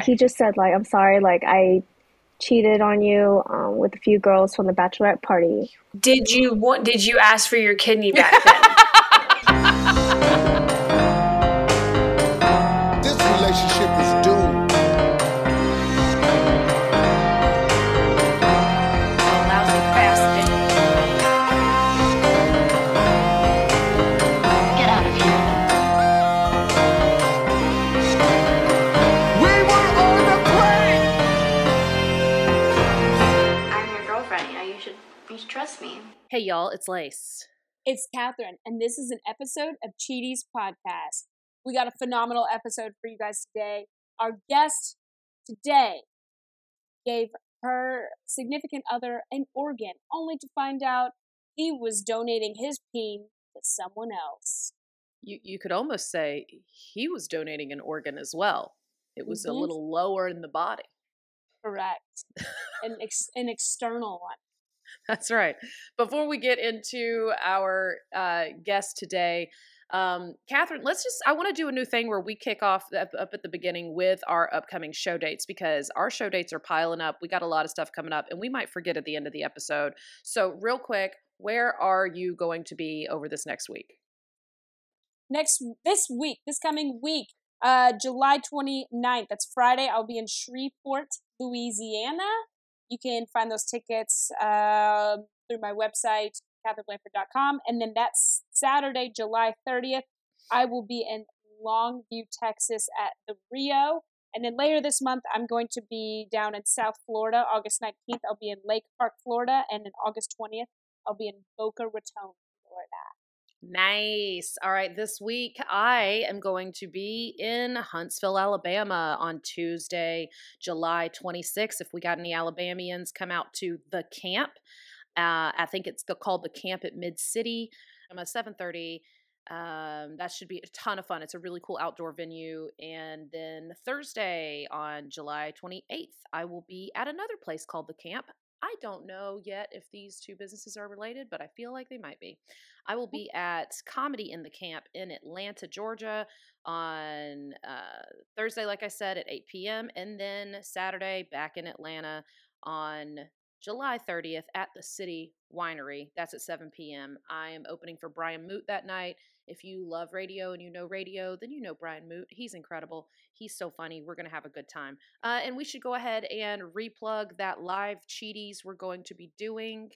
Okay. He just said, like, I'm sorry, like, I cheated on you with a few girls from the bachelorette party. Did you ask for your kidney back then? This relationship is doomed. Lousy bastard. Get out of here. We were on the plane. I'm your girlfriend. Now you should trust me. Hey, y'all, it's Lace. It's Catherine, and this is an episode of Cheaties Podcast. We got a phenomenal episode for you guys today. Our guest today gave her significant other an organ, only to find out he was donating his peen to someone else. You could almost say he was donating an organ as well. It was a little lower in the body. Correct. An external one. That's right. Before we get into our guest today, Catherine, I want to do a new thing where we kick off up at the beginning with our upcoming show dates, because our show dates are piling up. We got a lot of stuff coming up, and we might forget at the end of the episode. So real quick, where are you going to be over this next week? This coming week, July 29th, that's Friday, I'll be in Shreveport, Louisiana. You can find those tickets through my website, KatherineBlanford.com. And then that's Saturday, July 30th. I will be in Longview, Texas at the Rio. And then later this month, I'm going to be down in South Florida. August 19th, I'll be in Lake Park, Florida. And then August 20th, I'll be in Boca Raton, Florida. Nice. All right. This week, I am going to be in Huntsville, Alabama on Tuesday, July 26th. If we got any Alabamians, come out to the camp. I think it's called the Camp at Mid-City. I'm at 7:30. That should be a ton of fun. It's a really cool outdoor venue. And then Thursday on July 28th, I will be at another place called the Camp. I don't know yet if these two businesses are related, but I feel like they might be. I will be at Comedy in the Camp in Atlanta, Georgia on Thursday, like I said, at 8 p.m. And then Saturday back in Atlanta on July 30th at the City Winery. That's at 7 p.m. I am opening for Brian Moot that night. If you love radio and you know radio, then you know Brian Moot. He's incredible. He's so funny. We're going to have a good time. And we should go ahead and replug that live Cheaties we're going to be doing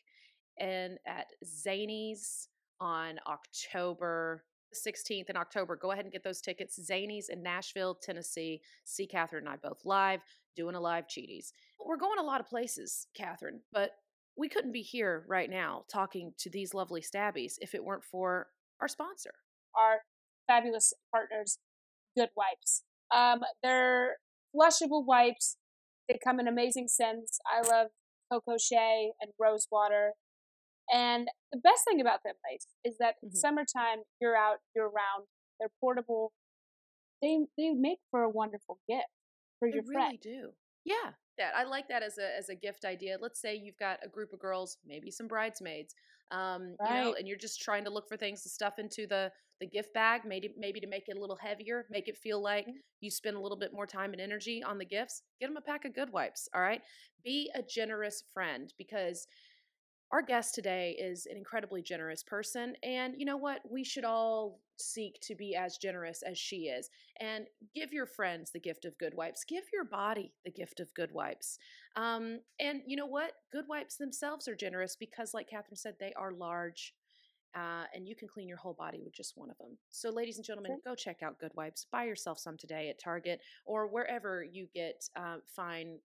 and at Zanies on October 16th in October. Go ahead and get those tickets. Zanies in Nashville, Tennessee. See Catherine and I both live, doing a live Cheaties. We're going a lot of places, Catherine, but we couldn't be here right now talking to these lovely stabbies if it weren't for our sponsor. Our fabulous partners, Good Wipes. They're flushable wipes. They come in amazing scents. I love cocoa shea and rose water. And the best thing about them, Lace, is that in summertime, you're out, you're around. They're portable. They make for a wonderful gift for your friend. They really do. Yeah. I like that as a gift idea. Let's say you've got a group of girls, maybe some bridesmaids, right. You know, and you're just trying to look for things to stuff into the gift bag, maybe to make it a little heavier, make it feel like you spend a little bit more time and energy on the gifts. Get them a pack of Good Wipes, all right? Be a generous friend, because our guest today is an incredibly generous person, and you know what? We should all seek to be as generous as she is. And give your friends the gift of Good Wipes. Give your body the gift of Good Wipes. And you know what? Good Wipes themselves are generous because, like Catherine said, they are large, and you can clean your whole body with just one of them. So, ladies and gentlemen, go check out Good Wipes. Buy yourself some today at Target or wherever you get fine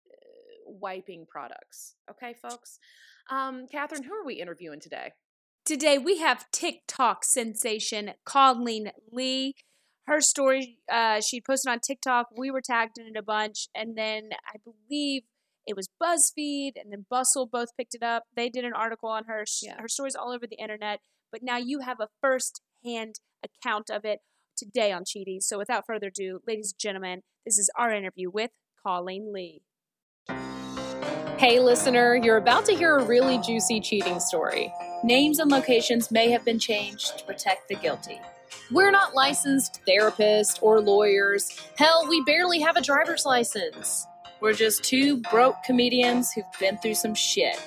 wiping products. Okay, folks? Catherine, who are we interviewing today? Today we have TikTok sensation Colleen Lee. Her story, she posted on TikTok. We were tagged in it a bunch. And then I believe it was BuzzFeed and then Bustle both picked it up. They did an article on her. Her story's all over the internet. But now you have a first-hand account of it today on Cheaties. So without further ado, ladies and gentlemen, this is our interview with Colleen Lee. Hey, listener, you're about to hear a really juicy cheating story. Names and locations may have been changed to protect the guilty. We're not licensed therapists or lawyers. Hell, we barely have a driver's license. We're just two broke comedians who've been through some shit.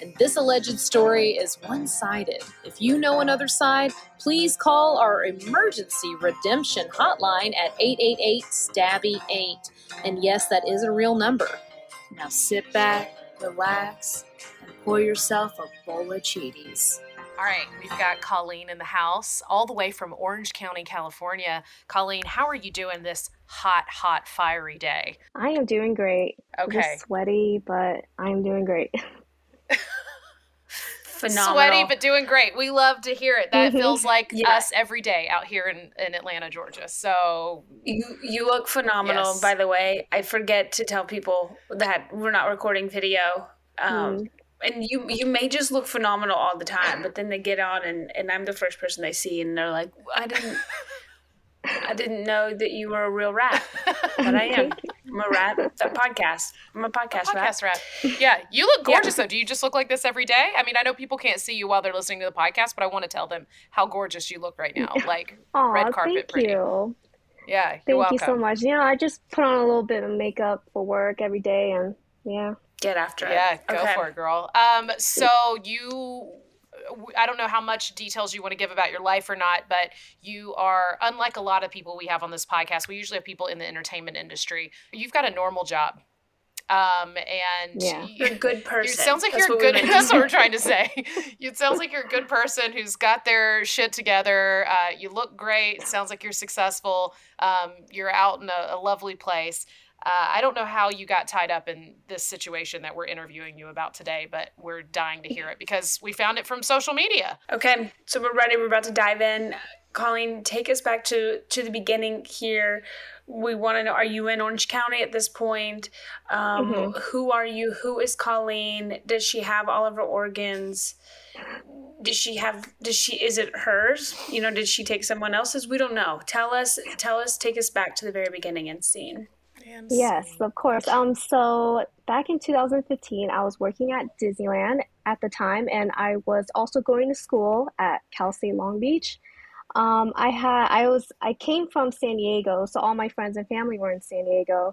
And this alleged story is one-sided. If you know another side, please call our emergency redemption hotline at 888-STABBY-8. And yes, that is a real number. Now sit back, relax, and pour yourself a bowl of Cheaties. All right, we've got Colleen in the house, all the way from Orange County, California. Colleen, how are you doing this hot, hot, fiery day? I am doing great. Okay. Just sweaty, but I'm doing great. Phenomenal. Sweaty, but doing great. We love to hear it. That feels like us every day out here in Atlanta, Georgia. So you look phenomenal, by the way. I forget to tell people that we're not recording video. And you may just look phenomenal all the time, but then they get on and I'm the first person they see and they're like, I didn't know that you were a real rat, but I am. I'm a rat. I'm a podcast rat. Yeah. You look gorgeous though. Do you just look like this every day? I mean, I know people can't see you while they're listening to the podcast, but I want to tell them how gorgeous you look right now. Like red carpet pretty. You. Yeah. Thank you so much. You know, I just put on a little bit of makeup for work every day and get after it. Yeah, go for it, girl. So I don't know how much details you want to give about your life or not, but you are, unlike a lot of people we have on this podcast, we usually have people in the entertainment industry. You've got a normal job. You're a good person. It sounds like you're good. That's what we're trying to say. It sounds like you're a good person who's got their shit together. You look great. It sounds like you're successful. You're out in a lovely place. I don't know how you got tied up in this situation that we're interviewing you about today, but we're dying to hear it because we found it from social media. Okay, so we're ready. We're about to dive in. Colleen, take us back to the beginning here. We want to know, are you in Orange County at this point? Who are you? Who is Colleen? Does she have all of her organs? Is it hers? You know, did she take someone else's? We don't know. Tell us, take us back to the very beginning and scene. Yes, of course. So back in 2015, I was working at Disneyland at the time, and I was also going to school at Cal State Long Beach. I came from San Diego, so all my friends and family were in San Diego,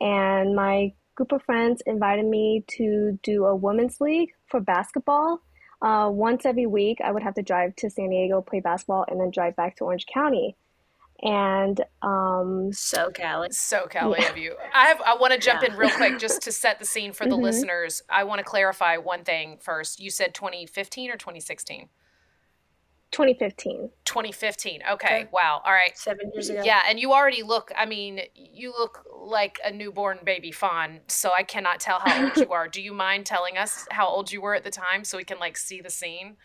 and my group of friends invited me to do a women's league for basketball. Once every week, I would have to drive to San Diego, play basketball, and then drive back to Orange County. And so Cali of you. I want to jump in real quick just to set the scene for the listeners. I want to clarify one thing first. You said 2015 or 2016? 2015. 2015. Okay. Wow. All right. 7 years ago. Yeah. And you already look, I mean, you look like a newborn baby fawn. So I cannot tell how old you are. Do you mind telling us how old you were at the time so we can like see the scene?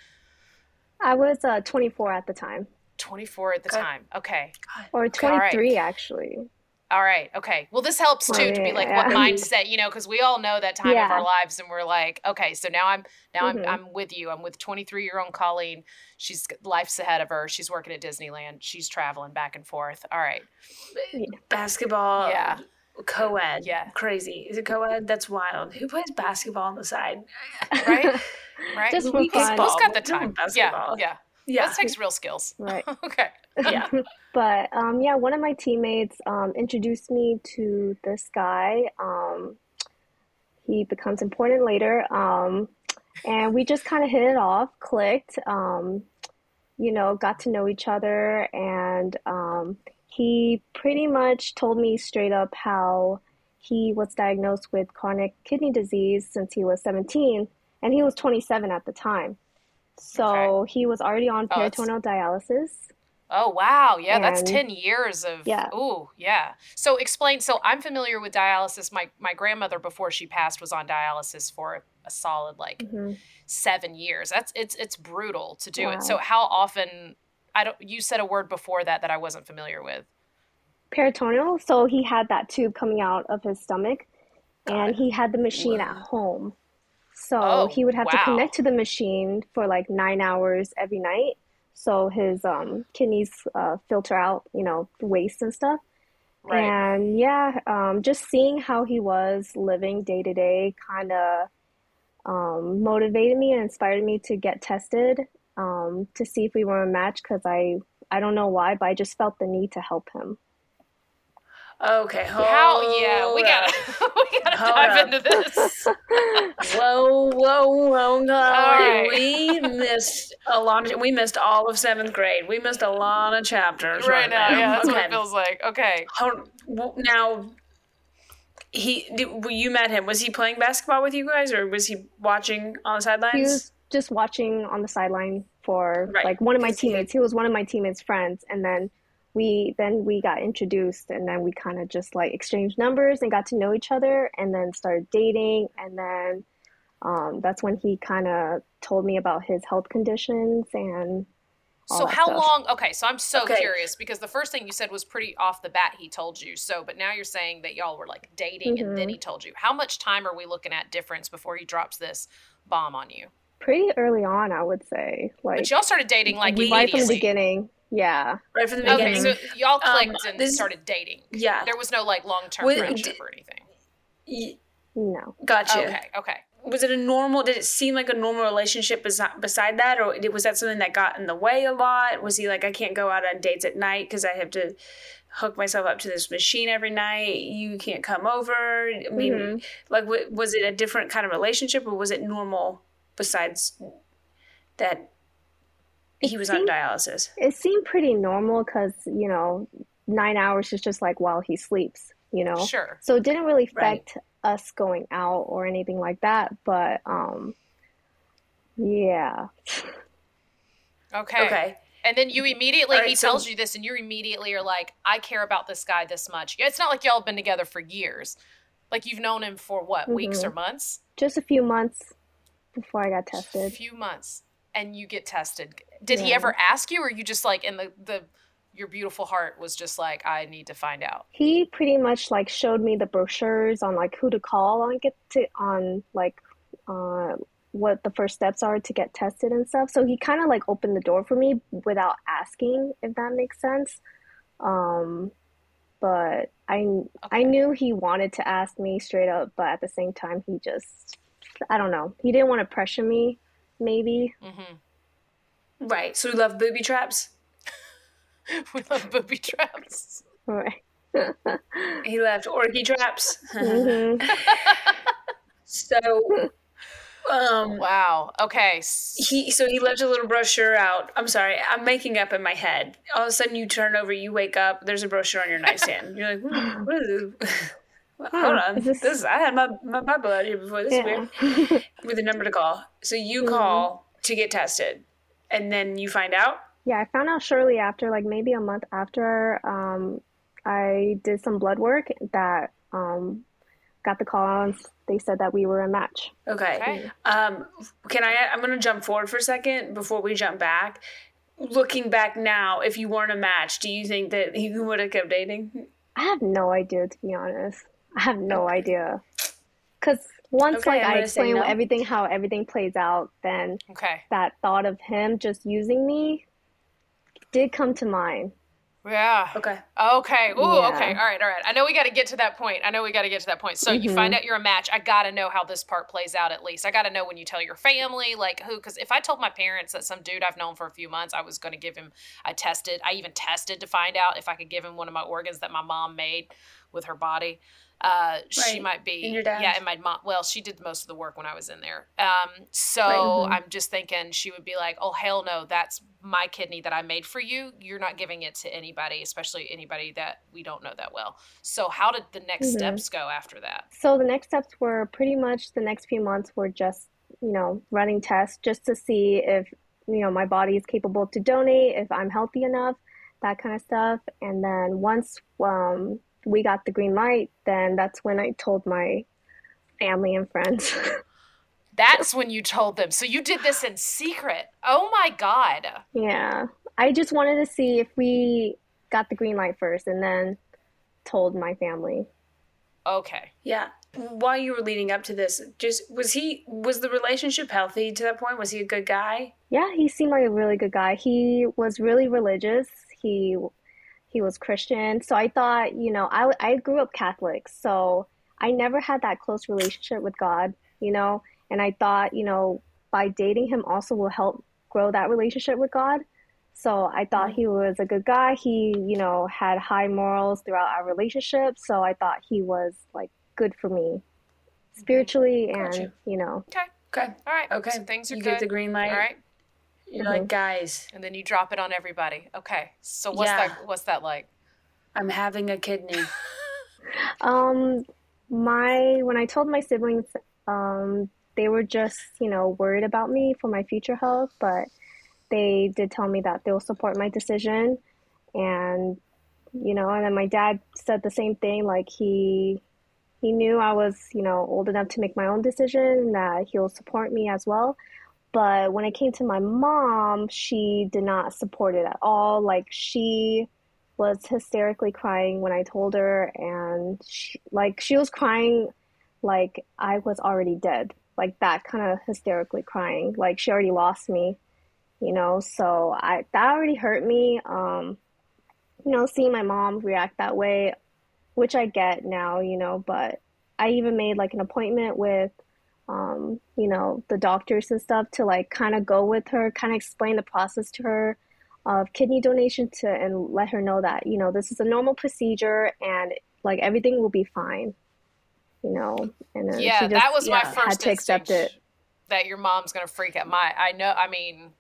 I was 24 at the time. 24 at the time. Okay. Or 23 actually. All right. Okay. Well, this helps too to be like what mindset, you know, because we all know that time of our lives and we're like, okay, so now I'm with you. I'm with 23-year-old Colleen. She's life's ahead of her. She's working at Disneyland. She's traveling back and forth. All right. Basketball. Yeah. Co-ed. Yeah. Crazy. Is it co-ed? That's wild. Who plays basketball on the side? Right. Just for fun. Who's got the time? Basketball. Yeah. Yeah, this takes real skills. Right. Okay. Yeah. But, one of my teammates introduced me to this guy. He becomes important later. And we just kind of hit it off, clicked, got to know each other. And he pretty much told me straight up how he was diagnosed with chronic kidney disease since he was 17. And he was 27 at the time. So he was already on peritoneal dialysis. Oh, wow. Yeah, that's 10 years of, So explain, so I'm familiar with dialysis. My grandmother, before she passed, was on dialysis for a solid, 7 years. It's brutal to do it. So how often, you said a word before that I wasn't familiar with. Peritoneal. So he had that tube coming out of his stomach, and he had the machine at home. So he would have to connect to the machine for 9 hours every night. So his kidneys filter out, waste and stuff. Right. And just seeing how he was living day to day kind of motivated me and inspired me to get tested to see if we were a match because I I don't know why, but I just felt the need to help him. Okay. We gotta dive into this. whoa. No. Right. We missed all of seventh grade. We missed a lot of chapters right now. Yeah, that's what it feels like. Okay. Now, you met him. Was he playing basketball with you guys, or was he watching on the sidelines? He was just watching on the sideline for one of my teammates. He was one of my teammates' friends, and then we got introduced, and then we kind of just exchanged numbers and got to know each other, and then started dating. And then that's when he kind of told me about his health conditions and all that stuff. Long? Okay, so I'm curious, because the first thing you said was pretty off the bat. He told you so, but now you're saying that y'all were dating, mm-hmm. and then he told you. How much time are we looking at difference before he drops this bomb on you? Pretty early on, I would say. But y'all started dating right from the beginning. Yeah. Right from the beginning. Okay, so y'all clicked and started dating. Yeah. There was no long-term friendship or anything. No. Gotcha. Okay. Was it did it seem like a normal relationship beside that? Or was that something that got in the way a lot? Was he I can't go out on dates at night because I have to hook myself up to this machine every night. You can't come over. I mean, mm-hmm. Was it a different kind of relationship, or was it normal besides that? He was on dialysis. It seemed pretty normal because, 9 hours is just while he sleeps, Sure. So it didn't really affect us going out or anything like that. But, yeah. Okay. And then you immediately, tells you this, and you immediately are I care about this guy this much. It's not y'all have been together for years. You've known him for what, mm-hmm. weeks or months? Just a few months before I got tested. A few months. And you get tested. Did he ever ask you, or you just in your beautiful heart was just I need to find out? He pretty much showed me the brochures on who to call on what the first steps are to get tested and stuff. So he kind of opened the door for me without asking, if that makes sense. But I knew he wanted to ask me straight up, but at the same time he just, I don't know, he didn't want to pressure me. Maybe. Mm-hmm. Right. So we love booby traps. Right. He left orgy traps. Mm-hmm. So. Wow. Okay. So he left a little brochure out. I'm sorry. I'm making up in my head. All of a sudden, you turn over. You wake up. There's a brochure on your nightstand. You're what is this? Well, hold on. This I had my Bible out here before. This is weird. With a number to call. So you call to get tested, and then you find out? Yeah, I found out shortly after, maybe a month after. I did some blood work that got the call on. They said that we were a match. Okay. I'm going to jump forward for a second before we jump back. Looking back now, if you weren't a match, do you think that you would have kept dating? I have no idea, to be honest. I have no idea. Because once I explain how everything plays out, then that thought of him just using me did come to mind. Yeah. Okay. Ooh, yeah. Okay. All right. I know we got to get to that point. So you find out you're a match. I got to know how this part plays out, at least. I got to know when you tell your family, who, because if I told my parents that some dude I've known for a few months, I was going to give him, I even tested to find out if I could give him one of my organs that my mom made with her body. She might be, and your dad. Yeah, and my mom, well, she did most of the work when I was in there. I'm just thinking she would be oh, hell no, that's my kidney that I made for you. You're not giving it to anybody, especially anybody that we don't know that well. So how did the next steps go after that? So the next steps were pretty much the next few months were just, running tests just to see if, my body is capable to donate, if I'm healthy enough, that kind of stuff. And then once, we got the green light, then that's when I told my family and friends. That's when you told them. So you did this in secret. Oh my God. Yeah. I just wanted to see if we got the green light first and then told my family. Okay. Yeah. While you were leading up to this, was the relationship healthy to that point? Was he a good guy? Yeah, he seemed like a really good guy. He was really religious. He was Christian. So I thought, I grew up Catholic, so I never had that close relationship with God, and I thought, by dating him also will help grow that relationship with God. So I thought he was a good guy. He, you know, had high morals throughout our relationship. So I thought he was like good for me spiritually and, you know. Okay. Good. All right. Okay. So things are good. You get the green light. All right. You're like, guys. And then you drop it on everybody. Okay. So what's that like? I'm having a kidney. When I told my siblings, they were just, you know, worried about me for my future health, but they did tell me that they will support my decision. And, you know, and then my dad said the same thing. Like he knew I was, you know, old enough to make my own decision and that he'll support me as well. But when it came to my mom, she did not support it at all. Like she was hysterically crying when I told her, and she was crying like I was already dead, like that kind of hysterically crying, like she already lost me, you know. So that already hurt me, you know, seeing my mom react that way, which I get now, you know. But I even made like an appointment with, you know, the doctors and stuff to like kind of go with her, kind of explain the process to her of kidney donation and let her know that, you know, this is a normal procedure and like everything will be fine, you know. And then she just, that was my first instinct that your mom's going to freak out. My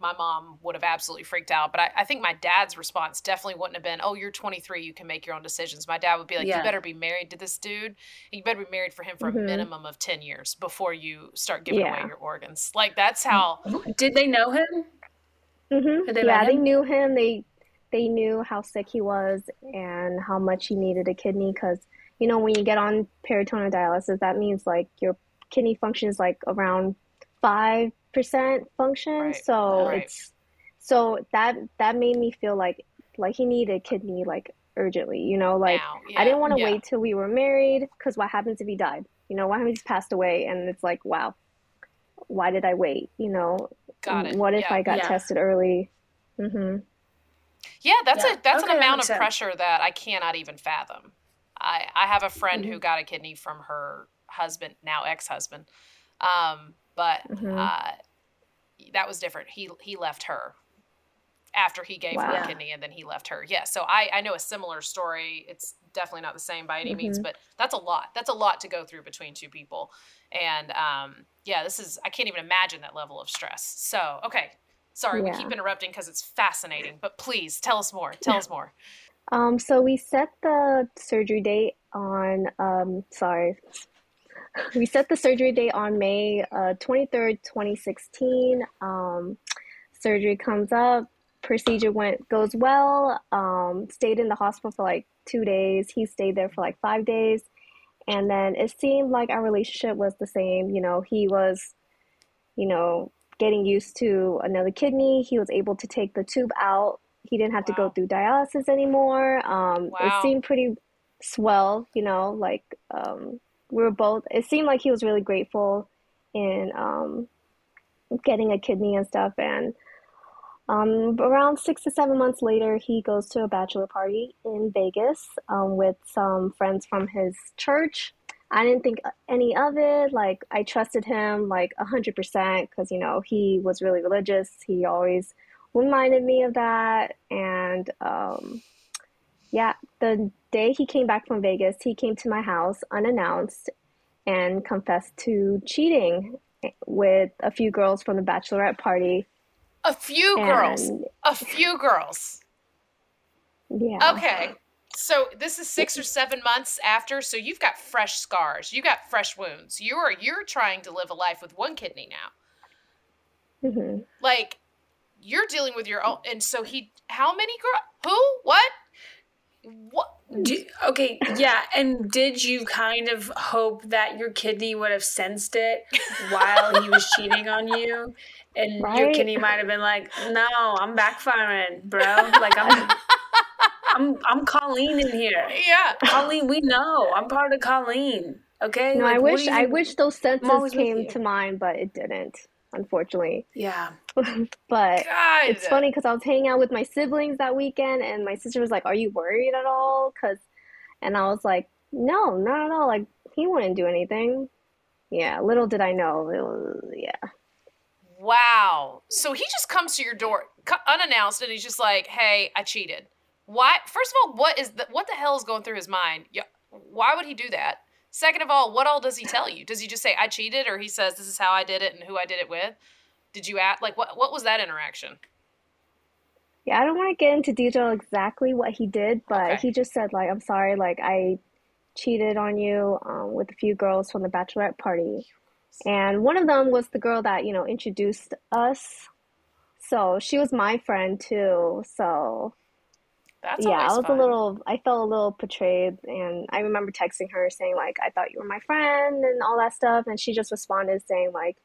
mom would have absolutely freaked out, but I think my dad's response definitely wouldn't have been, oh, you're 23, you can make your own decisions. My dad would be like, you better be married to this dude. You better be married for him for a minimum of 10 years before you start giving away your organs. Like that's how. Did they know him? Mm-hmm. They knew him. They knew how sick he was and how much he needed a kidney, because, you know, when you get on peritoneal dialysis, that means like your kidney function is like around 5% function. Right. So it's that made me feel like he needed a kidney like urgently, you know, like I didn't want to wait till we were married, because what happens if he died? You know, what happens if he passed away? And it's like, wow, why did I wait? You know, what if I got tested early? Mm-hmm. Yeah, that's an amount of pressure that I cannot even fathom. I have a friend who got a kidney from her husband, now ex-husband, but that was different. He left her after he gave her a kidney, and then he left her. Yeah, so I know a similar story. It's definitely not the same by any means, but that's a lot. That's a lot to go through between two people. And I can't even imagine that level of stress. So, okay. Sorry, we keep interrupting because it's fascinating, but please tell us more. Tell us more. So we set the surgery date on, May 23rd, 2016. Surgery comes up, procedure goes well, stayed in the hospital for like 2 days. He stayed there for like 5 days. And then it seemed like our relationship was the same. You know, he was, you know, getting used to another kidney. He was able to take the tube out. He didn't have to go through dialysis anymore. It seemed pretty swell, you know, like it seemed like he was really grateful in getting a kidney and stuff. And around 6 to 7 months later, he goes to a bachelor party in Vegas with some friends from his church. I didn't think any of it. Like, I trusted him like 100% because, you know, he was really religious. He always reminded me of that. And the day he came back from Vegas, he came to my house unannounced and confessed to cheating with a few girls from the bachelorette party. A few girls. Yeah. Okay. So this is 6 or 7 months after. So you've got fresh scars. You got fresh wounds. You're trying to live a life with one kidney now. Mm-hmm. Like you're dealing with your own. And so how many girls? Who? What? And did you kind of hope that your kidney would have sensed it while he was cheating on you? And your kidney might have been like, no, I'm backfiring, bro. Like I'm Colleen in here. Yeah. Colleen, we know. I'm part of Colleen. Okay. No, like, I wish those senses came to mind, but it didn't, unfortunately. Yeah. But God. It's funny because I was hanging out with my siblings that weekend and my sister was like, are you worried at all? And I was like, no, not at all. Like, he wouldn't do anything. Yeah. Little did I know. It was, Wow. So he just comes to your door unannounced and he's just like, hey, I cheated. Why? First of all, what the hell is going through his mind? Yeah. Why would he do that? Second of all, what all does he tell you? Does he just say, I cheated? Or he says, this is how I did it and who I did it with? Did you ask? Like, what was that interaction? Yeah, I don't want to get into detail exactly what he did, but okay. He just said, like, I'm sorry, like, I cheated on you with a few girls from the bachelorette party. And one of them was the girl that, you know, introduced us. So she was my friend, too. So, that's yeah, I was fun. I felt a little betrayed. And I remember texting her saying, like, I thought you were my friend and all that stuff. And she just responded saying, like,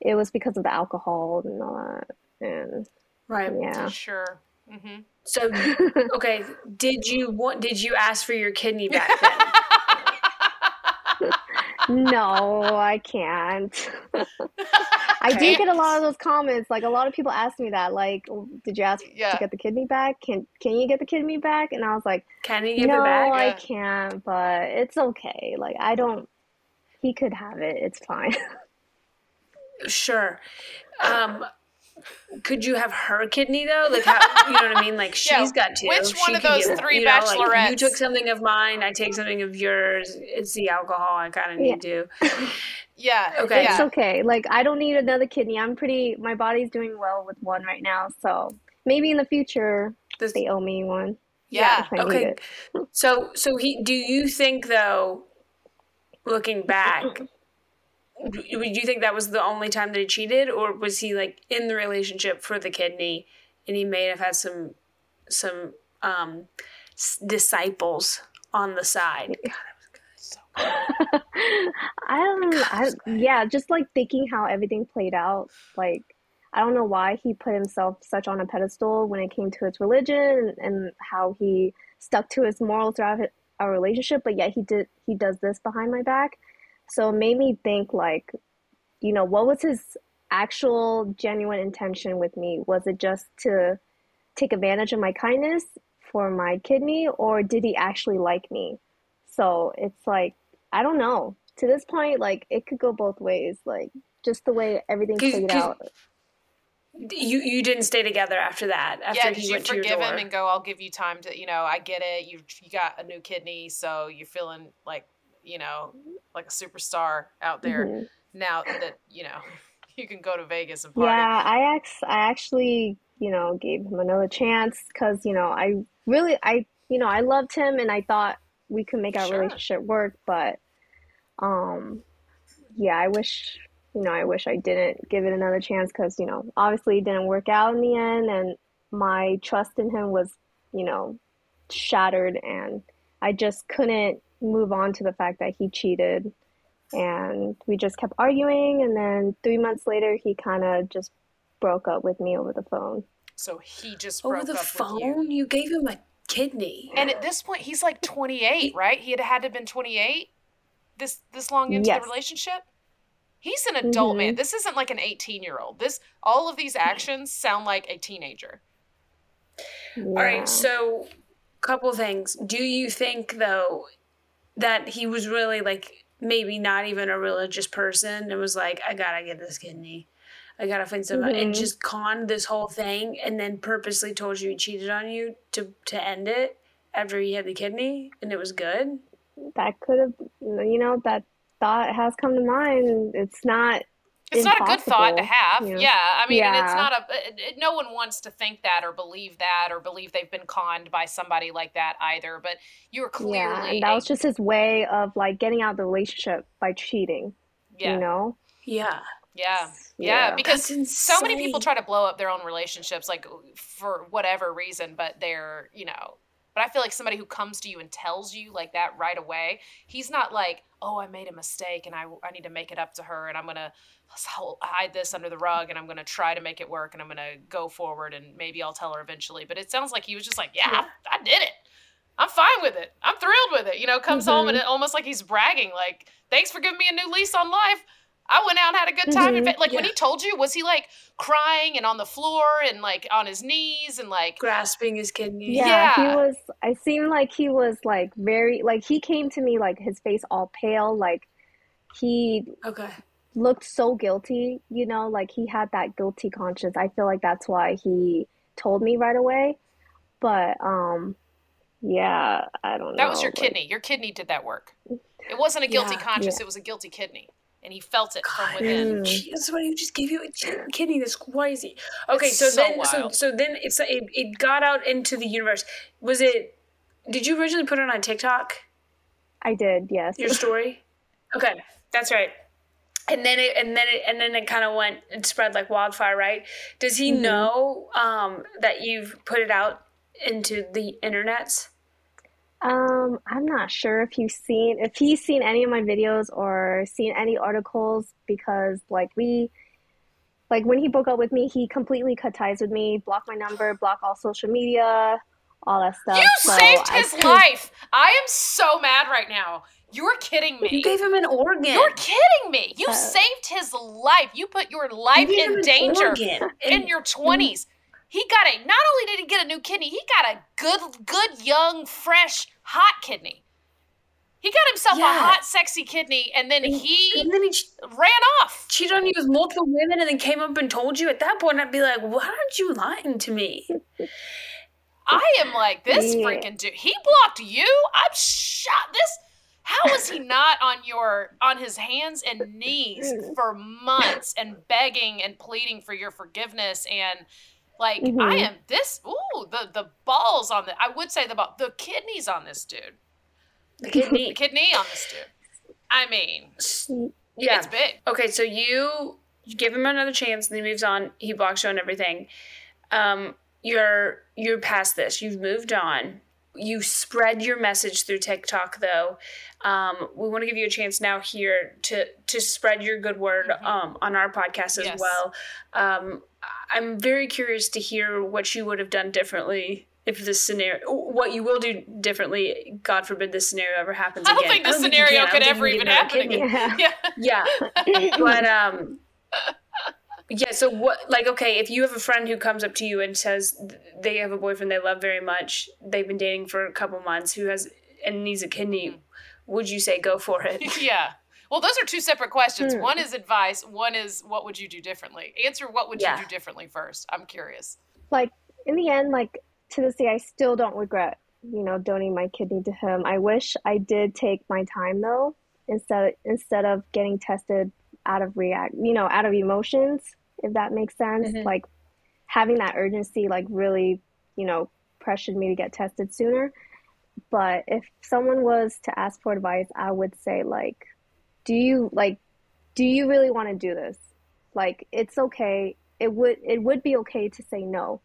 it was because of the alcohol and all that. And right. Yeah. Sure. Mm-hmm. So, okay. Did you ask for your kidney back then? No, I can't. I do get a lot of those comments. Like, a lot of people ask me that. Like, did you ask to get the kidney back? Can you get the kidney back? And I was like, can you give it back? No, I can't, but it's okay. Like, I don't – he could have it. It's fine. Sure. Could you have her kidney, though? Like, how, you know what I mean? Like, she's got two. Which one of those three bachelorettes? Like, you took something of mine. I take something of yours. It's the alcohol. I kind of need to. Yeah. Okay. It's okay. Like, I don't need another kidney. My body's doing well with one right now. So maybe in the future, they owe me one. Yeah. Okay. So do you think, though, looking back, do you think that was the only time that he cheated, or was he like in the relationship for the kidney and he may have had some disciples on the side? God, that was good. So good. Just like thinking how everything played out, like I don't know why he put himself such on a pedestal when it came to his religion and how he stuck to his morals throughout our relationship, but yet he does this behind my back. So it made me think, like, you know, what was his actual genuine intention with me? Was it just to take advantage of my kindness for my kidney, or did he actually like me? So it's like, I don't know. To this point, like, it could go both ways, like, just the way everything played out. You didn't stay together after that. Did you forgive him and go, I'll give you time to, you know, I get it. You got a new kidney, so you're feeling like, you know, like a superstar out there now that, you know, you can go to Vegas and party. Yeah, I actually, you know, gave him another chance because, you know, I loved him and I thought we could make our relationship work. But, I wish I didn't give it another chance because, you know, obviously it didn't work out in the end. And my trust in him was, you know, shattered, and I just couldn't move on to the fact that he cheated, and we just kept arguing. And then 3 months later, he kind of just broke up with me over the phone. So he just broke up with you. Over the phone? You gave him a kidney. And at this point, he's like 28, right? He had to have been 28 this long into the relationship. He's an adult man. This isn't like an 18-year-old. All of these actions sound like a teenager. Yeah. All right. So, couple things. Do you think, though, that he was really, like, maybe not even a religious person and was like, I gotta get this kidney. I gotta find someone. And just conned this whole thing and then purposely told you he cheated on you to end it after he had the kidney and it was good? That could have, you know, that thought has come to mind. It's not impossible. Not a good thought to have. Yeah. And it's not no one wants to think that or believe they've been conned by somebody like that either. But you were clearly. Yeah, and that was just his way of, like, getting out of the relationship by cheating. Yeah. You know? Yeah. Yeah. Yeah. Because so many people try to blow up their own relationships, like, for whatever reason, but they're, you know. But I feel like somebody who comes to you and tells you like that right away, he's not like, oh, I made a mistake and I need to make it up to her and I'm going to hide this under the rug and I'm going to try to make it work and I'm going to go forward and maybe I'll tell her eventually. But it sounds like he was just like, I did it. I'm fine with it. I'm thrilled with it. You know, comes home and it almost like he's bragging, like, thanks for giving me a new lease on life. I went out and had a good time. Like, when he told you, was he, like, crying and on the floor and, like, on his knees and, like, grasping his kidneys? Yeah, he was – I seemed like he was, like, very – like, he came to me, like, his face all pale. Like, he – okay. looked so guilty, you know, like he had that guilty conscience. I feel like that's why he told me right away. But yeah, I don't know. That was your kidney. Your kidney did that work. It wasn't a guilty conscience. Yeah. It was a guilty kidney. And he felt it from within. That's what you just gave you a kidney. That's crazy. Okay, it's so then it got out into the universe. Was it? Did you originally put it on TikTok? I did. Yes. Your story. Okay, that's right. And then it kind of went and spread like wildfire, right? Does he know that you've put it out into the internets? I'm not sure if he's seen any of my videos or seen any articles, because like when he broke up with me, he completely cut ties with me, blocked my number, blocked all social media, all that stuff. You saved his life. I am so mad right now. You're kidding me. You gave him an organ. You're kidding me. You saved his life. You put your life in danger in your 20s. He got a, not only did he get a new kidney, he got a good, young, fresh, hot kidney. He got himself a hot, sexy kidney, and then he ran off. Cheated on you with multiple women and then came up and told you. At that point, I'd be like, why aren't you lying to me? I am like, this freaking dude, he blocked you? I'm shot. How was he not on his hands and knees for months and begging and pleading for your forgiveness and... Like, I am this, the balls on the, I would say the kidneys on this dude. The kidney on this dude. I mean, yeah. It's big. Okay, so you give him another chance, and he moves on. He blocks you on everything. You're past this. You've moved on. You spread your message through TikTok, though. We want to give you a chance now here to spread your good word on our podcast as well. I'm very curious to hear what you would have done differently if this scenario, what you will do differently, God forbid this scenario ever happens again. I don't think this scenario could ever happen again. Yeah. But, yeah, so what, like, okay, if you have a friend who comes up to you and says they have a boyfriend they love very much, they've been dating for a couple months, and needs a kidney, would you say go for it? Yeah. Well, those are two separate questions. One is advice. One is what would you do differently? Answer what would you do differently first. I'm curious. Like, in the end, like, to this day, I still don't regret, you know, donating my kidney to him. I wish I did take my time, though, instead of getting tested out of emotions, if that makes sense. Mm-hmm. Like, having that urgency, like, really, you know, pressured me to get tested sooner. But if someone was to ask for advice, I would say, like, do you really want to do this? Like, it's okay. It would be okay to say no.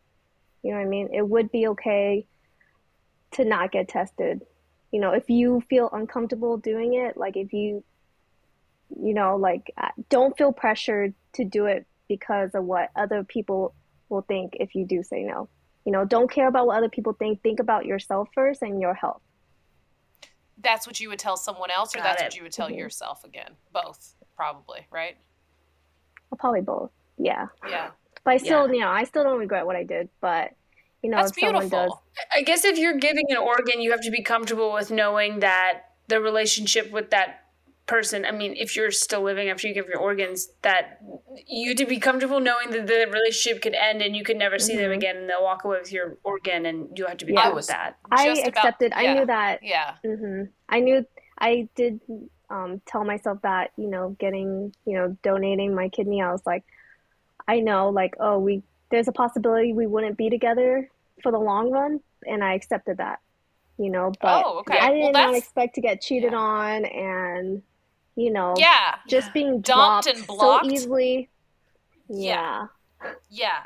You know what I mean? It would be okay to not get tested. You know, if you feel uncomfortable doing it, like, if you, you know, like, don't feel pressured to do it because of what other people will think if you do say no. You know, don't care about what other people think. Think about yourself first and your health. That's what you would tell someone else, or what you would tell yourself again? Both, probably, right? Well, probably both, yeah. Yeah. But I still, you know, I still don't regret what I did, but, you know, if someone does. That's beautiful. I guess if you're giving an organ, you have to be comfortable with knowing that the relationship with that person, I mean, if you're still living after you give your organs, that you to be comfortable knowing that the relationship could end and you could never see them again, and they'll walk away with your organ, and you have to be cool with that. I knew that. I did tell myself that, you know, getting, you know, donating my kidney, I was like, I know, like, oh, there's a possibility we wouldn't be together for the long run, and I accepted that, you know. But I did not expect to get cheated on, and, you know, just being dumped and blocked so easily. Yeah.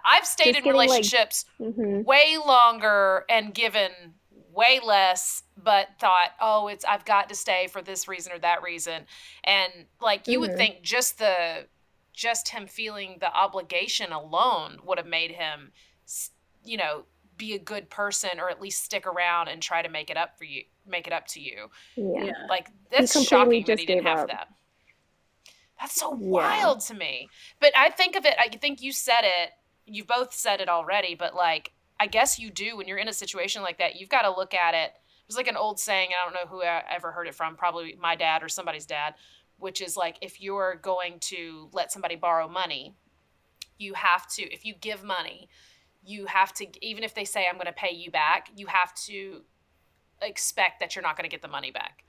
I've stayed in relationships way longer and given way less, but thought, oh, it's, I've got to stay for this reason or that reason. And, like, you would think just him feeling the obligation alone would have made him, you know, be a good person, or at least stick around and try to make it up to you. Yeah. Like, that's shocking that he didn't have that. That's so wild to me. But I think of it, I think you said it, you both said it already, but, like, I guess you do, when you're in a situation like that, you've got to look at it. It was like an old saying, and I don't know who I ever heard it from, probably my dad or somebody's dad, which is like if you're going to let somebody borrow money, you have to, if you give money, you have to, even if they say, I'm going to pay you back, you have to expect that you're not going to get the money back.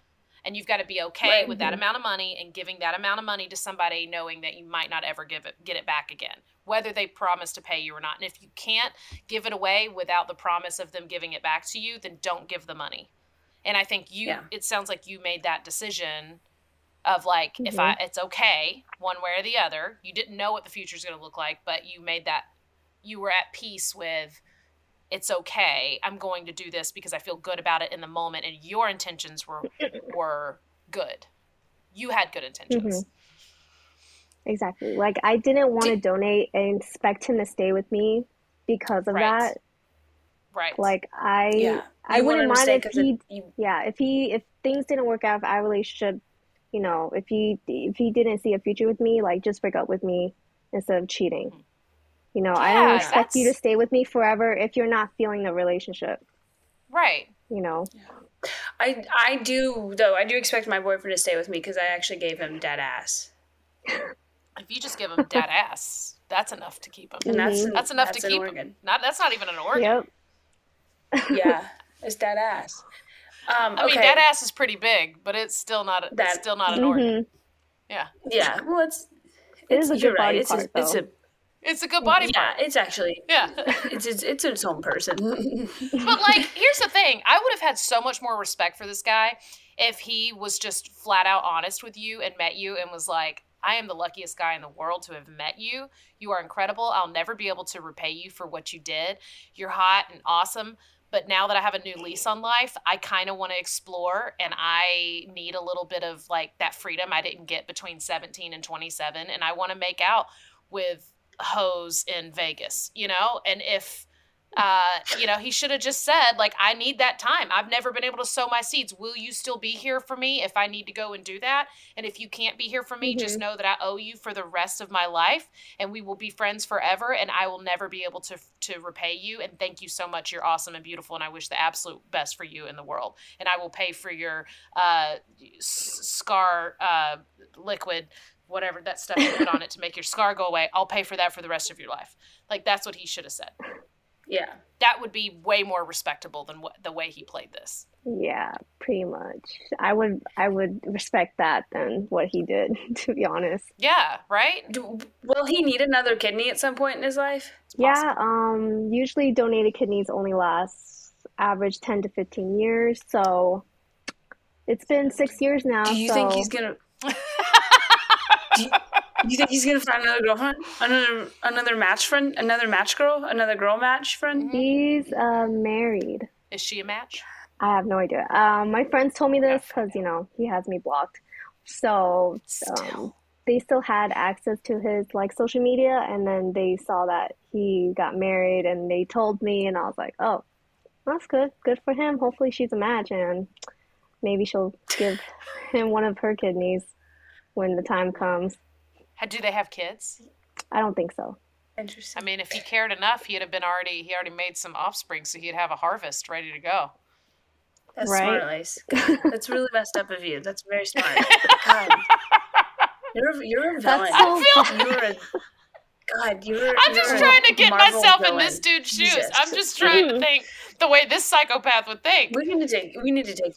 And you've got to be okay right. with that amount of money and giving that amount of money to somebody knowing that you might not ever get it back again, whether they promise to pay you or not. And if you can't give it away without the promise of them giving it back to you, then don't give the money. And I think you, yeah. it sounds like you made that decision of like, mm-hmm. It's okay one way or the other. You didn't know what the future is going to look like, but you made that, you were at peace with, it's okay, I'm going to do this because I feel good about it in the moment. And your intentions were good. You had good intentions. Mm-hmm. Exactly. Like I didn't want to donate and expect him to stay with me because of right. that. Right. Like I wouldn't mind if things didn't work out, if our relationship, you know, if he didn't see a future with me, like just break up with me instead of cheating. Mm-hmm. You know, yeah, I don't expect you to stay with me forever if you're not feeling the relationship. Right. You know. I do expect my boyfriend to stay with me because I actually gave him dead ass. If you just give him dead ass, that's enough to keep him. And that's enough to keep him. That's not even an organ. Yep. Yeah. It's dead ass. I mean, dead ass is pretty big, but it's still not an organ. Yeah. Yeah. Well, it is a good body part, though. It's a good body part. Yeah, it's actually. Yeah. It's its own person. But like, here's the thing. I would have had so much more respect for this guy if he was just flat out honest with you and met you and was like, I am the luckiest guy in the world to have met you. You are incredible. I'll never be able to repay you for what you did. You're hot and awesome. But now that I have a new lease on life, I kind of want to explore and I need a little bit of like that freedom I didn't get between 17 and 27. And I want to make out with hoes in Vegas, you know? And if, you know, he should have just said like, I need that time. I've never been able to sow my seeds. Will you still be here for me if I need to go and do that? And if you can't be here for me, mm-hmm. just know that I owe you for the rest of my life and we will be friends forever. And I will never be able to repay you. And thank you so much. You're awesome and beautiful. And I wish the absolute best for you in the world. And I will pay for your, scar, liquid, whatever that stuff you put on it to make your scar go away, I'll pay for that for the rest of your life. Like, that's what he should have said. Yeah. That would be way more respectable than the way he played this. Yeah, pretty much. I would respect that than what he did, to be honest. Yeah, right? Will he need another kidney at some point in his life? Yeah, usually donated kidneys only last average 10 to 15 years, so it's been 6 years now. Do you think he's going to... Do you think he's gonna find another girlfriend, another girl match friend? He's married. Is she a match? I have no idea. My friends told me this because you know he has me blocked. So they still had access to his like social media, and then they saw that he got married, and they told me, and I was like, oh, that's good, good for him. Hopefully she's a match, and maybe she'll give him one of her kidneys when the time comes. Do they have kids? I don't think so. Interesting. I mean, if he cared enough, he already made some offspring, so he'd have a harvest ready to go. That's smart, Lace. That's really messed up of you. That's very smart. God, you're a villain. I'm just trying to get myself in this dude's shoes. I'm just trying to think the way this psychopath would think. We need to take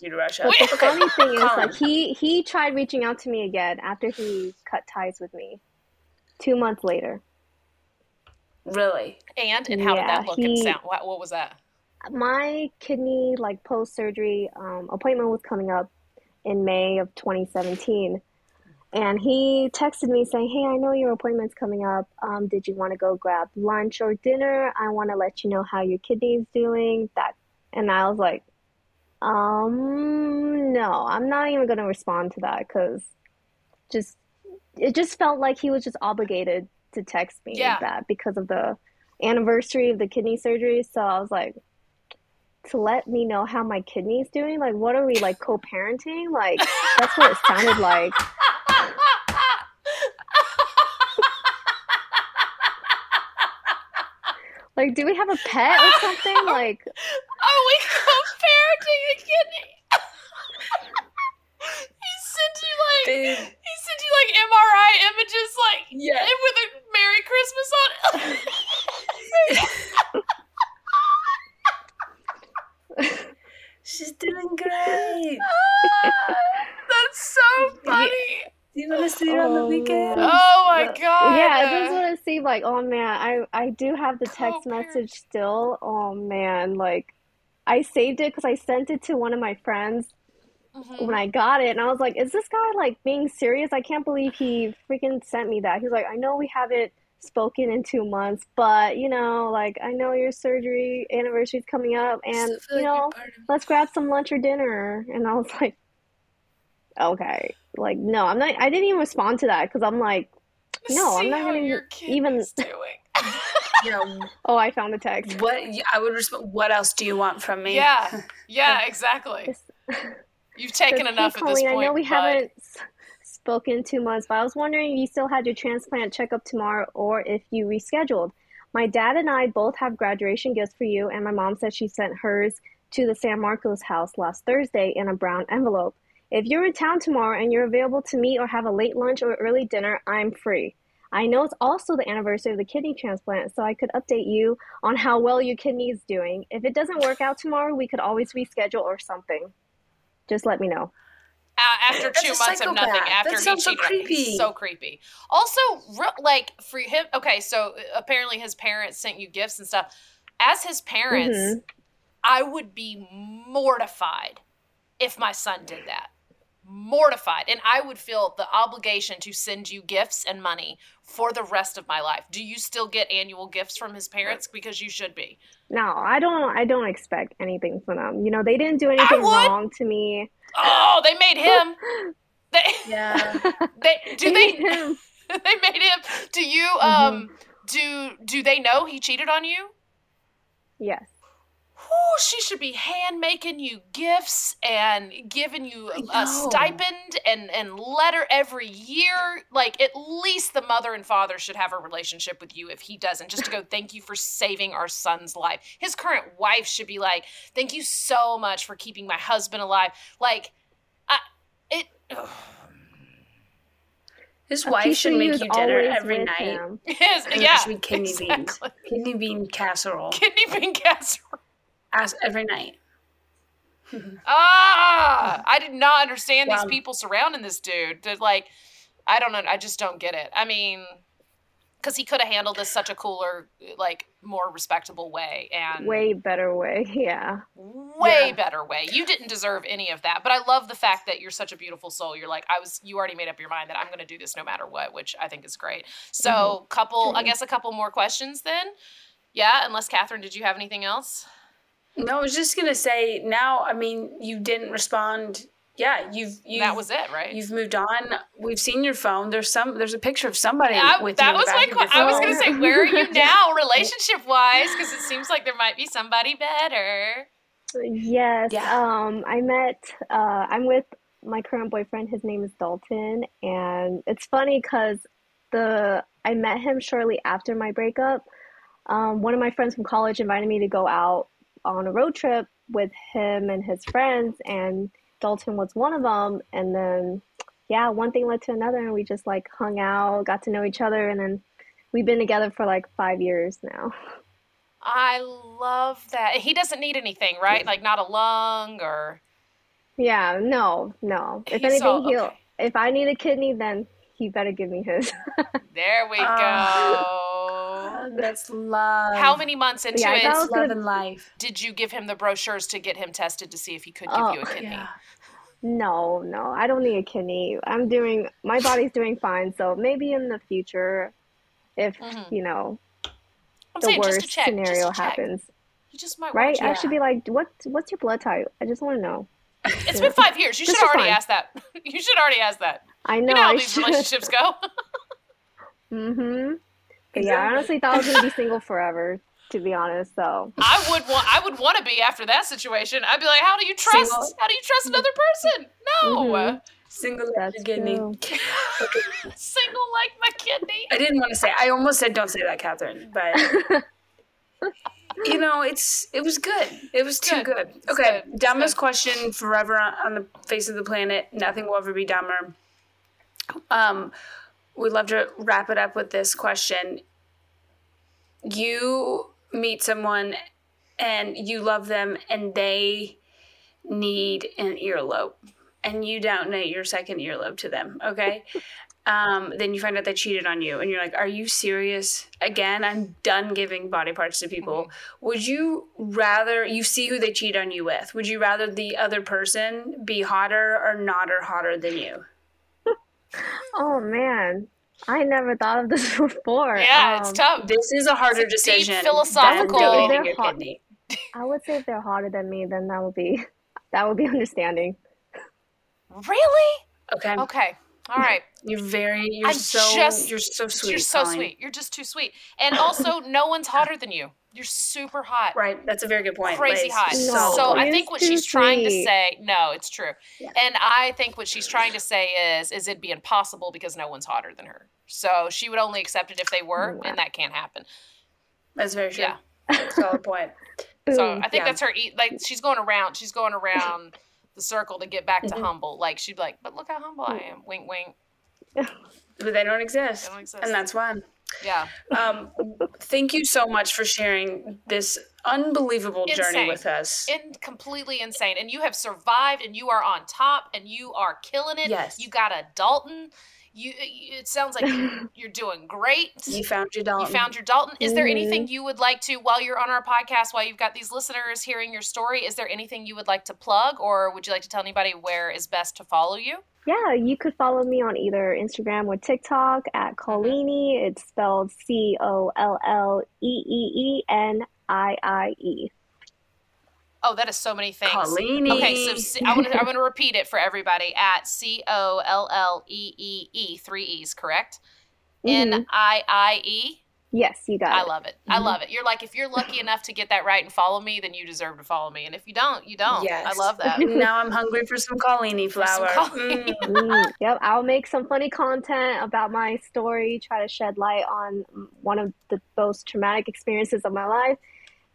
you to Russia. The funny thing is, like, he tried reaching out to me again after he cut ties with me 2 months later. Really? And how did that look and sound? What was that? My kidney, like, post-surgery appointment was coming up in May of 2017. And he texted me saying, hey, I know your appointment's coming up. Did you want to go grab lunch or dinner? I want to let you know how your kidney's doing. And I was like, no, I'm not even going to respond to that because it just felt like he was just obligated to text me that because of the anniversary of the kidney surgery. So I was like, to let me know how my kidney's doing? Like, what are we, like, co-parenting? Like, that's what it sounded like. Like, do we have a pet or something? Like, are we co-parenting a kidney? He sent you the weekend. Oh my God. Yeah, that's what it seemed like. Oh man, I do have the text message still. Oh man, like I saved it because I sent it to one of my friends when I got it, and I was like, is this guy like being serious? I can't believe he freaking sent me that. He's like, I know we haven't spoken in 2 months, but you know, like I know your surgery anniversary is coming up, and you know, let's grab some lunch or dinner. And I was like, okay, like no, I'm not. I didn't even respond to that because I'm like, no, I'm not gonna even. Yeah. Oh, I found the text. What I would respond. What else do you want from me? Yeah, yeah, exactly. You've taken enough at this point. I know we haven't spoken in 2 months, but I was wondering if you still had your transplant checkup tomorrow or if you rescheduled. My dad and I both have graduation gifts for you, and my mom said she sent hers to the San Marcos house last Thursday in a brown envelope. If you're in town tomorrow and you're available to meet or have a late lunch or early dinner, I'm free. I know it's also the anniversary of the kidney transplant, so I could update you on how well your kidney is doing. If it doesn't work out tomorrow, we could always reschedule or something. Just let me know. After 2 months of nothing, after he cheated, so creepy. Also, like for him, okay. So apparently, his parents sent you gifts and stuff. As his parents, I would be mortified if my son did that. Mortified, and I would feel the obligation to send you gifts and money for the rest of my life. Do you still get annual gifts from his parents? Because you should be. No, I don't expect anything from them. You know, they didn't do anything wrong to me. Oh, they made him. They made him. They made him. Do you do they know he cheated on you? Yes. Ooh, she should be hand making you gifts and giving you a stipend and letter every year. Like, at least the mother and father should have a relationship with you if he doesn't. Just to go, thank you for saving our son's life. His current wife should be like, thank you so much for keeping my husband alive. Like, His wife should make you dinner every night. Should be kidney beans. Kidney bean casserole. Kidney bean casserole. Every night. I did not understand these people surrounding this dude. They're like, I don't know. I just don't get it. I mean, because he could have handled this such a cooler, like, more respectable way. And way better way, yeah. Better way. You didn't deserve any of that. But I love the fact that you're such a beautiful soul. You're like, you already made up your mind that I'm going to do this no matter what, which I think is great. So, I guess a couple more questions then. Yeah, unless, Katherine, did you have anything else? No, I was just going to say now, I mean, you didn't respond. Yeah, you've that was it, right? You've moved on. We've seen your phone. There's a picture of somebody with you. That was my question. I was going to say, where are you now relationship-wise? Because it seems like there might be somebody better. Yes. Yeah. I'm with my current boyfriend. His name is Dalton. And it's funny because I met him shortly after my breakup. One of my friends from college invited me to go out on a road trip with him and his friends, and Dalton was one of them. And then, yeah, one thing led to another, and we just like hung out, got to know each other, and then we've been together for like 5 years now. I love that. He doesn't need anything, right? Like not a lung or. Yeah, no. If anything, if I need a kidney, then he better give me his. There we go. That's love. How many months into it? That was love and life. Did you give him the brochures to get him tested to see if he could give you a kidney? Yeah. No, I don't need a kidney. My body's doing fine. So maybe in the future, if you know, the worst scenario happens, you just might. Right? I should be like, what's your blood type? I just want to know. It's been 5 years. You should already ask that. You should already ask that. I know. You know how these relationships go. But yeah, I honestly thought I was going to be single forever, to be honest, so. I would want to be after that situation. I'd be like, how do you trust another person? No. Single like your kidney. Single like my kidney. I didn't want to say, I almost said don't say that, Katherine, but you know, it was good. It was too good. Okay, dumbest question forever on the face of the planet. Nothing will ever be dumber. We'd love to wrap it up with this question. You meet someone and you love them and they need an earlobe and you don't donate your second earlobe to them, okay? Then you find out they cheated on you, and you're like, are you serious? Again, I'm done giving body parts to people. Mm-hmm. Would you rather, you see who they cheat on you with, would you rather the other person be hotter or not or hotter than you? Oh, man. I never thought of this before. Yeah, it's tough. This is a harder decision. Deep philosophical. I would say if they're hotter than me, then that would be understanding. Really? Okay. Okay. All right. You're so sweet. You're so sweet. You're just too sweet. And also, no one's hotter than you. You're super hot. Right. That's a very good point. Crazy hot. No, so I think what she's trying to say, no, it's true. Yeah. And I think what she's trying to say is it'd be impossible because no one's hotter than her. So she would only accept it if they were, and that can't happen. That's very true. Yeah. That's a solid point. So I think that's her, like, she's going around the circle to get back to humble. Like, she'd be like, but look how humble I am. Wink, wink. But they don't exist. And that's why. Yeah. Thank you so much for sharing this unbelievable journey with us. Completely insane. And you have survived, and you are on top, and you are killing it. Yes. You got a Dalton. It sounds like you're doing great. You found your Dalton. Is there anything you would like to, while you're on our podcast, while you've got these listeners hearing your story, is there anything you would like to plug, or would you like to tell anybody where is best to follow you? Yeah, you could follow me on either Instagram or TikTok at Colleenie. It's spelled Colleenie. Oh, that is so many things. Colleenie. Okay, so I want to repeat it for everybody at Colleeee, 3 E's, correct? Mm-hmm. Niie? Yes, you got it. I love it. Mm-hmm. I love it. You're like, if you're lucky enough to get that right and follow me, then you deserve to follow me. And if you don't, you don't. Yes. I love that. Now I'm hungry for some Colleenie flour. Yep, I'll make some funny content about my story, try to shed light on one of the most traumatic experiences of my life.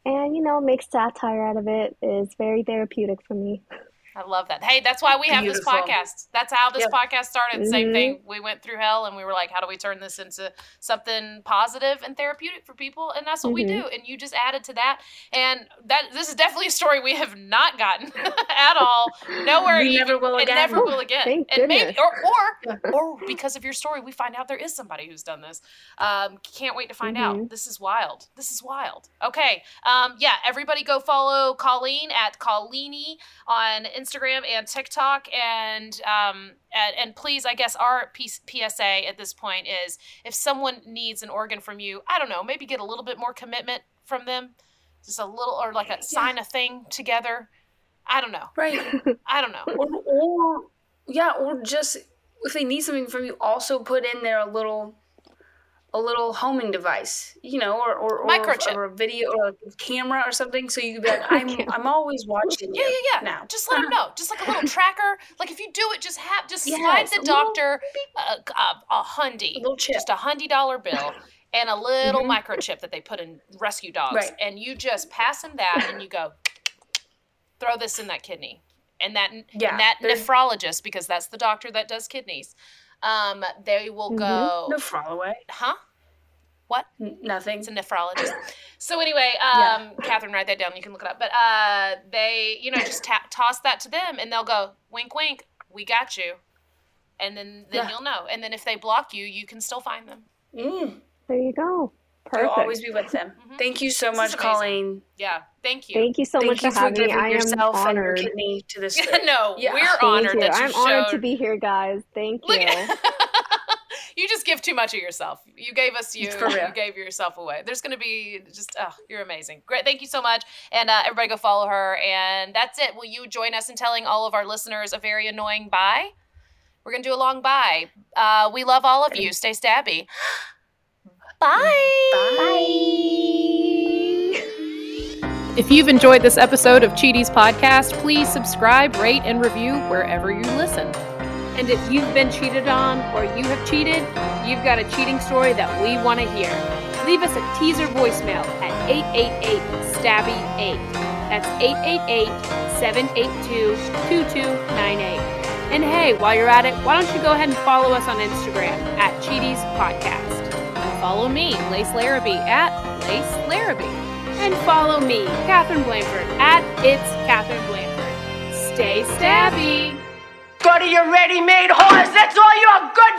And, make satire out of it. Is very therapeutic for me. I love that. Hey, that's why we have this podcast. That's how this podcast started. Mm-hmm. Same thing. We went through hell and we were like, how do we turn this into something positive and therapeutic for people? And that's what we do. And you just added to that. And this is definitely a story we have not gotten at all. Nowhere. It never will again. Thank goodness. Maybe, or because of your story, we find out there is somebody who's done this. Can't wait to find out. This is wild. Okay. Everybody go follow Colleen at Colleenie on Instagram and TikTok, and please, I guess our PSA at this point is, if someone needs an organ from you, I don't know, maybe get a little bit more commitment from them, just a little, or like a sign a thing together. I don't know. Right. I don't know. Or just if they need something from you, also put in there a little homing device, or microchip, or a video or a camera or something, so you can be like, I'm always watching you. Yeah. Now. Just let them know. Just like a little tracker. Like, if you do it, slide the doctor a hundy, just a $100 bill and a little microchip that they put in rescue dogs. Right. And you just pass them that and you go, throw this in that kidney. And that nephrologist, because that's the doctor that does kidneys. They will go nephrologist. Huh? What? Nothing. It's a nephrologist. So anyway, Catherine, write that down. You can look it up. But they, just toss that to them, and they'll go, wink, wink, we got you. And then you'll know. And then if they block you, you can still find them. Mm. There you go. Perfect. You'll always be with them. Mm-hmm. Thank you so much, Colleen. Yeah, thank you. Thank you so much for having me. I am honored. We're honored that you showed. I'm honored to be here, guys. Thank you. You just give too much of yourself. You gave us you gave yourself away. There's going to be you're amazing. Great. Thank you so much. And everybody go follow her. And that's it. Will you join us in telling all of our listeners a very annoying bye? We're going to do a long bye. We love all of you. Stay stabby. Bye. Bye. If you've enjoyed this episode of Cheaties Podcast, please subscribe, rate, and review wherever you listen. And if you've been cheated on or you have cheated, you've got a cheating story that we want to hear. Leave us a teaser voicemail at 888-STABBY-8. That's 888-782-2298. And hey, while you're at it, why don't you go ahead and follow us on Instagram at Cheaties Podcast. Follow me, Lace Larrabee, at Lace Larrabee. And follow me, Katherine Blanford, at It's Katherine Blanford. Stay stabby. Go to your ready-made horse. That's all you're good